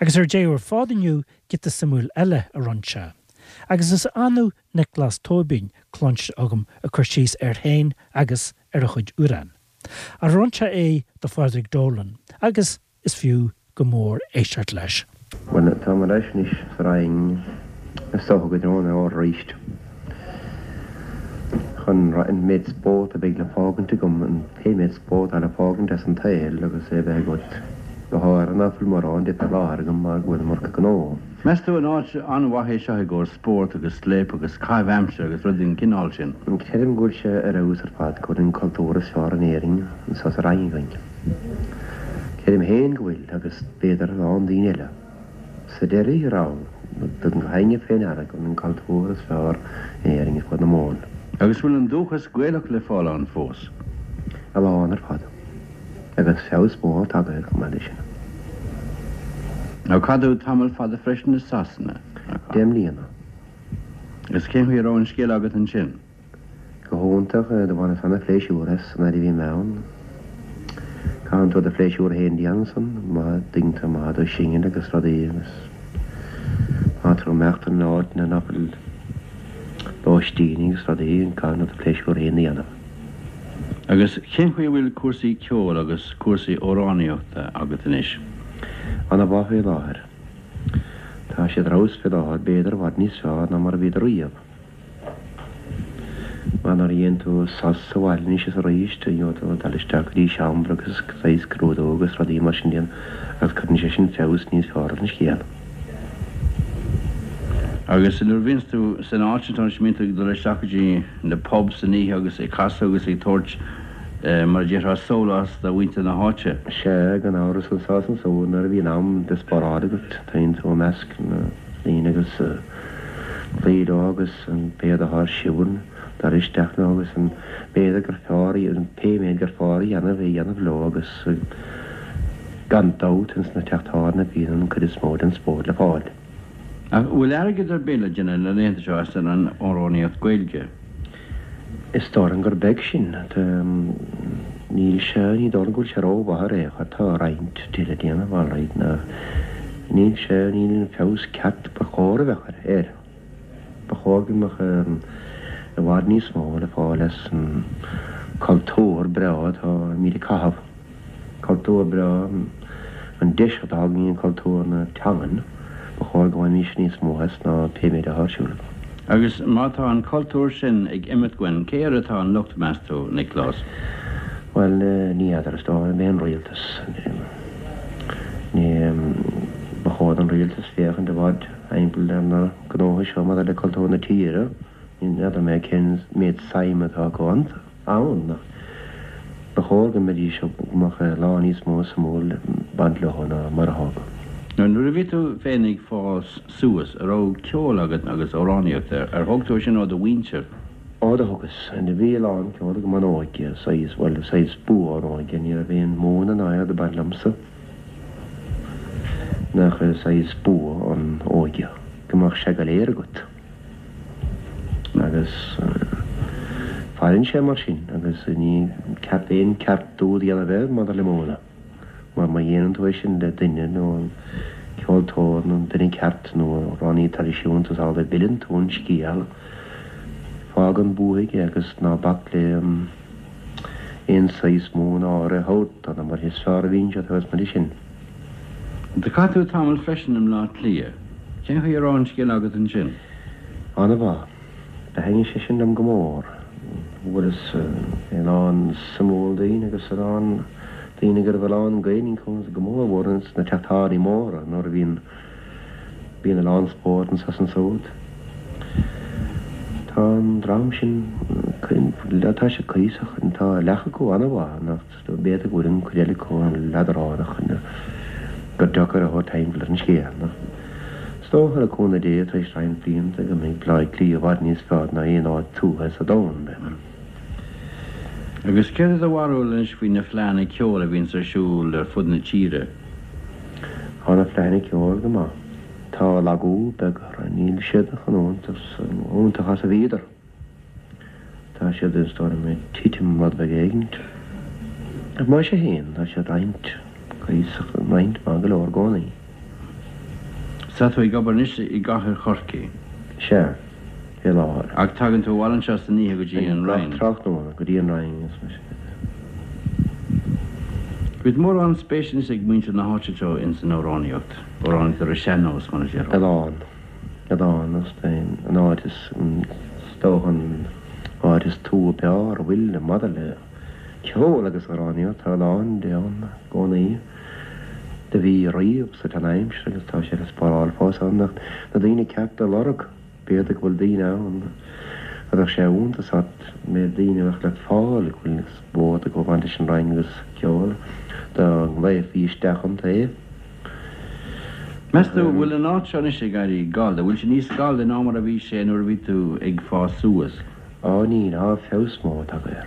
agus ar dé ar fád inniu gita Samuel Eile a rancha. Agus is anu Nicholas Tobin clunch agam a curchis hain agus chud uran. A rancha é the Fádraig Dolan agus is few gomor éisteart leis. When it comes to is trying to stop with one or reached. Hun made sport a big lafog and to come and he made sport and a fog and doesn't tail, like I say, very good. The hard and awful more on the larg and mark with Morcano. Master and Arch on Wahishahigor sport of the slip of the Skyvamshire is reading Kinolchin. And Kedem Gulsha a rouser part couldn't call to a shore and earring and Sasarang. Kedem Hain will have a spader on the Nella. Sederi Round doesn't hang a fenaric and call to a shore and earring for the mall. Agus will and do his Gwelok le fall on force. A law on her father. Agus house more tagged commandation. Now, Cadu Tamil father fresh and assassin. Demliana. As came here on Skilagat and Chin. Cahonta, the one of the flesh you were as Nadivi Mound. Count to the flesh you were Handy Anson, Ma Ding Tamado Shing and Agus Radimus. Arthur Merton Lord and an apple. Steaning study and kind of the flesh for in the other. Agus Kenwe will Kursi Kyo, Agus Kursi Oranio, the Agatinish. On a Bafi Lord Tasha Rose Fedor, Bader, what Nisa, number Vidruyev. Manarien to Sasso, Nishes reached Yoto, Talistak, Shambrox, Sais Crudo, Agus Radimash Indian, as Condition Chows Nis Hornish. Agus yn rwy'n to sy'n arch yn torch mynd o'r dole siacogyn yn y pob sy'n ni agus y casa agus y torch mae'r jera solas da wynt yn y hoche. Sia gan awr ysgol sas yn sôn ar fi'n am desparad agat ta'n to mesg yn agus leid agus yn bedd a har siwn dar is techno agus yn bedd a garfari yn pe mewn garfari yn y vlo agus gantawt yn sy'n techtar na fi'n yn cydys mod yn sbod le fod. Will arrogate or village and an interest in an Oroniath Guilge? A storing or bection at Neil Sherney Dorgul Sharova, Hata, right, till at the end of all right now. Neil Sherney and Faust Cat Pahorvacher, air. Pahorgimach, a warning small of all as Kaltor Broad or Milikav. Kaltor Broad and Dish of Dogging and Kaltor and Tangan. Bachor gwaen misni smohes na pimi da harshul. Agus Martha an cultur sin ag imit gwen ceir atá an lucht masto Nicholas. Well, ni adar sto ben realtas. Ni bachor an realtas fiach an da wad einbel amna gnohish o madar da cultur na tíra. Ni adar me kens meid saim atá gwaant. Aon. Bachor gwaen medish o mach lani smos mol bandlohona marhaga. And Rivito Fenig for Suez, a rogue Kyolagat Nagas Oraniot there, a hog torsion or the Winchip. Or the Hocus, and the Velan Kyolagmanoikia says, well, the says Boo or Oik, and you're being moon and I are the Badlamsa. Nacher says Boo on Oikia, Gamach Shagalergut. Nagas Farinche Machine, Nagas any captain, cap to the other, Mother Limona. My intuition that dinner no cold torn and then cat no Ronnie Tarishuns as all the billion ton skial Fagan Buig, Agus Nabakle in size moon or a hot on about his far winch at her medicine. The Catu Tamil freshen him not clear. Can you hear on Skilagat and Jim? Anava, the Hangishishin and Gomor was in on Samoldine, Agasaran. The Nigervalon gaining comes the Gomor warrants, the Tatari Mora, nor being a lawn sport and such and so. Tom Dramshin couldn't Latasha Kaisach and Ta Lachaco Anawa, not the better good and Kudelico and Ladrana and the Docker a hot time for Lunchia. So her corner day, Trish Time Fiend, they make likely a Wadney's garden, I know two as a dawn. Agus ceir the war lins fí na flaine ceola bhín sa siúil ar fud na tíre. Thna flaine ceola go má. Tá lagú beg ar níl siad an ónta chas a bhíidir. Tá siad is tóra me títim mad beg éigint. Ag má sé hén, tá siad aint, caísach aint má go leor gánaí. Sathu Gobernish I got her Horky. Sure. Hello. I'm talking to Warren Chester Nih, good Ian Ryan. Good Ian Ryan, with more on space in segment in the Hotchicho in Sonoroniot, or on the Rishanos manager. Alone, Stein, an artist Stohan, artist two Piar, Will, the Motherland. Kjolagus Roniot, alone, Dion, Goni, the V. Reeves, such a name, Shrigastasha, Sparal, Fosan, the Dini Capta Lorok, Beatric Wildina, and the Shaun, the Sat, Medina, that fall, Queen's board, the Govantish and Rangus Kjol. The way fish down to Master will not cherish a guy gold, which needs gold and armor of each and or with to egg for sewers. Oh, need half house more together.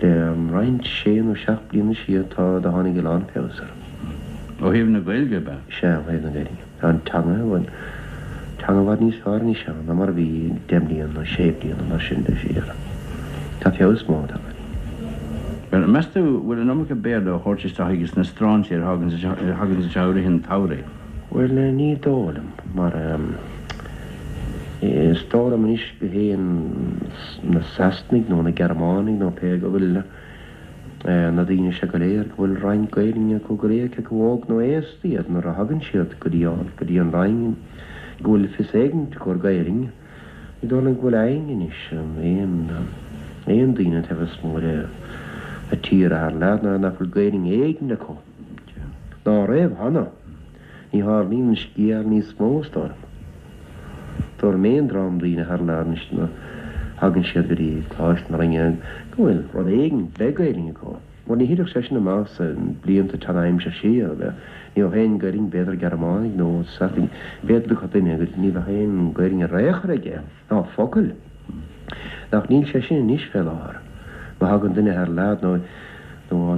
The ranch shame of Shaplin, she tore the honey gallant house. Oh, even a belgaber. Shall have no getting. And Tanger when Tangerwadney's varnish on the Marby, Demdian, or Shapdian, or Shindashir. Tough house more together. Master will not compare the horses to Higgins and Strange here, Huggins and Chowder and Towry. Well, I need all them, but Storm is behind the Sastnik, no Germanic, no Pegavilla, Nadine Chagalier will run guiding a Kugrek, walk no Esti, and a Huggins shirt could yawn, could yawn lying, Gulf is egging to Corgairing. You don't go lying in it, and Dina have a small air. A tear our lad and a forgetting egg in the co. No, Rev Hannah. He hardly even skier ni small storm. Tormain drum the her larnish Hagenshed with the clash and ring and go in for the egg and begging a co. When he hit a session of mouse and bleam to time shashir, your hen getting better Germanic, no something better look at the nigger, neither hen getting a recher again. No, focal. Now, Neil Session is fellow. We hagen den her lad no an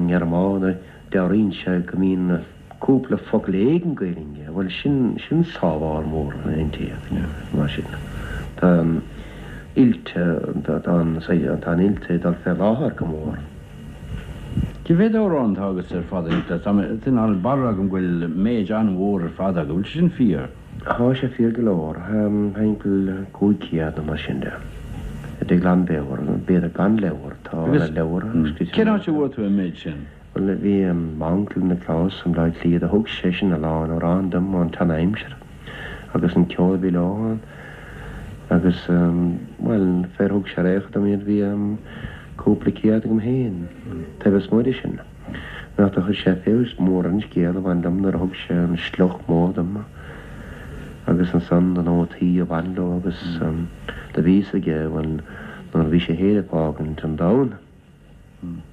Germane der Rinsche gemein Kuple verlegen gering ja weil schön sauber mor ein Tier Maschine dann ilte dann sei dann ilte dann verlager gemor Gewedo rond hagen ser fader itte samme den al barragum gel mejan war fader gel schön vier hausche vier gelor heinkel kuikia der Maschine the Glanbeor, the Gunleor, the Leor. Cannot you word to imagine? Well, we mountain the class and likely the hook session along around them on Tanaimshire. I guess in Kyol below, I guess, well, fair hook sharech, I mean, we complicated them hen. There was modishin. Not the Hushafields, more and scale, and them the hook and schloch more them. I guess in Sunday, no tea, one dog, I guess, the bees again when the Visha Hale Park and turned down.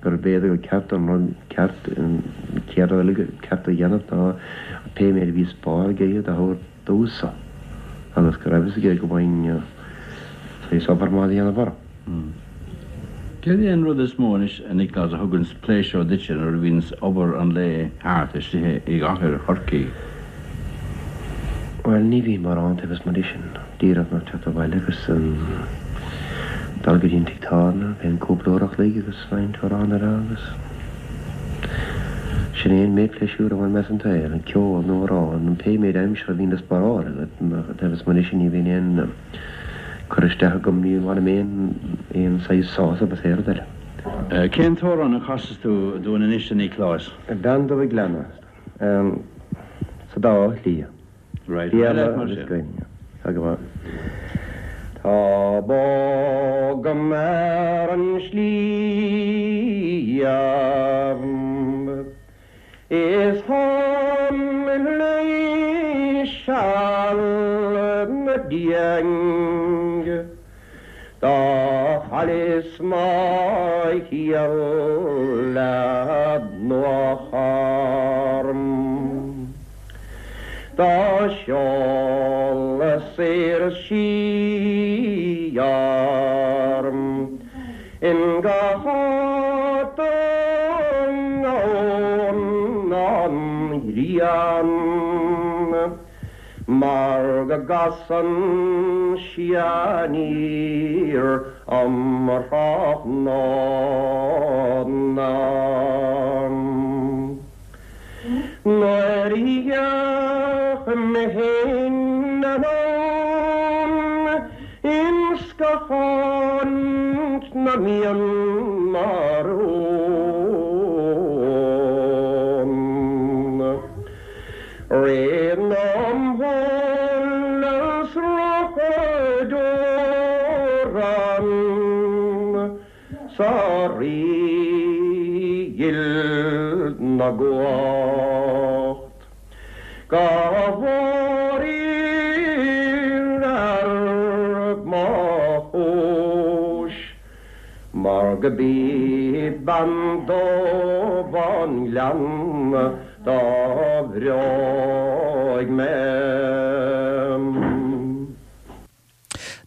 Got a baby with Captain Run Cat and Kerala Captain Yanata, a pay me to be spark, the whole dosa. I was grabbing a going to suffer more than ever. Kelly and Ruther's Monish and Nicholas Huggins play show ditching or wins over and lay heart as she got her horky. Well, Nivi Marant was Madishan, dear of Machata Valegus and Dalgadin Titarna, and Coplorach Legus, signed to Ranaragus. Shaneen made pleasure on Messentail, and Kyo, Nora, and pay made Amshra Venus Barar, that there was Madishan even in Kuristahagum, you want a man in size sauce of a third. Ken Thoron accosts to do an initial class. Dandovig Lana, Sada Lia. Right, yeah, I'm just going. Talk about is home in Shalmadiang. The Halis my heel lad no harm. The shall seer she yarm in Gahatan on Rian Margasan Shianir Amrahnan Nariya بأمهن نوم إن اشتفنتن من النارون رينهم والأسرق دورا ساري النجوى Kavori larg mahosh, margbi bando vanlam davrog mem.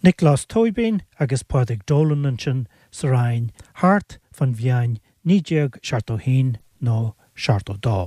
Nicholas Toibin agus Pádraig Dolan ansin sarain hart van vian nídéag seartó hín nó seartó dá.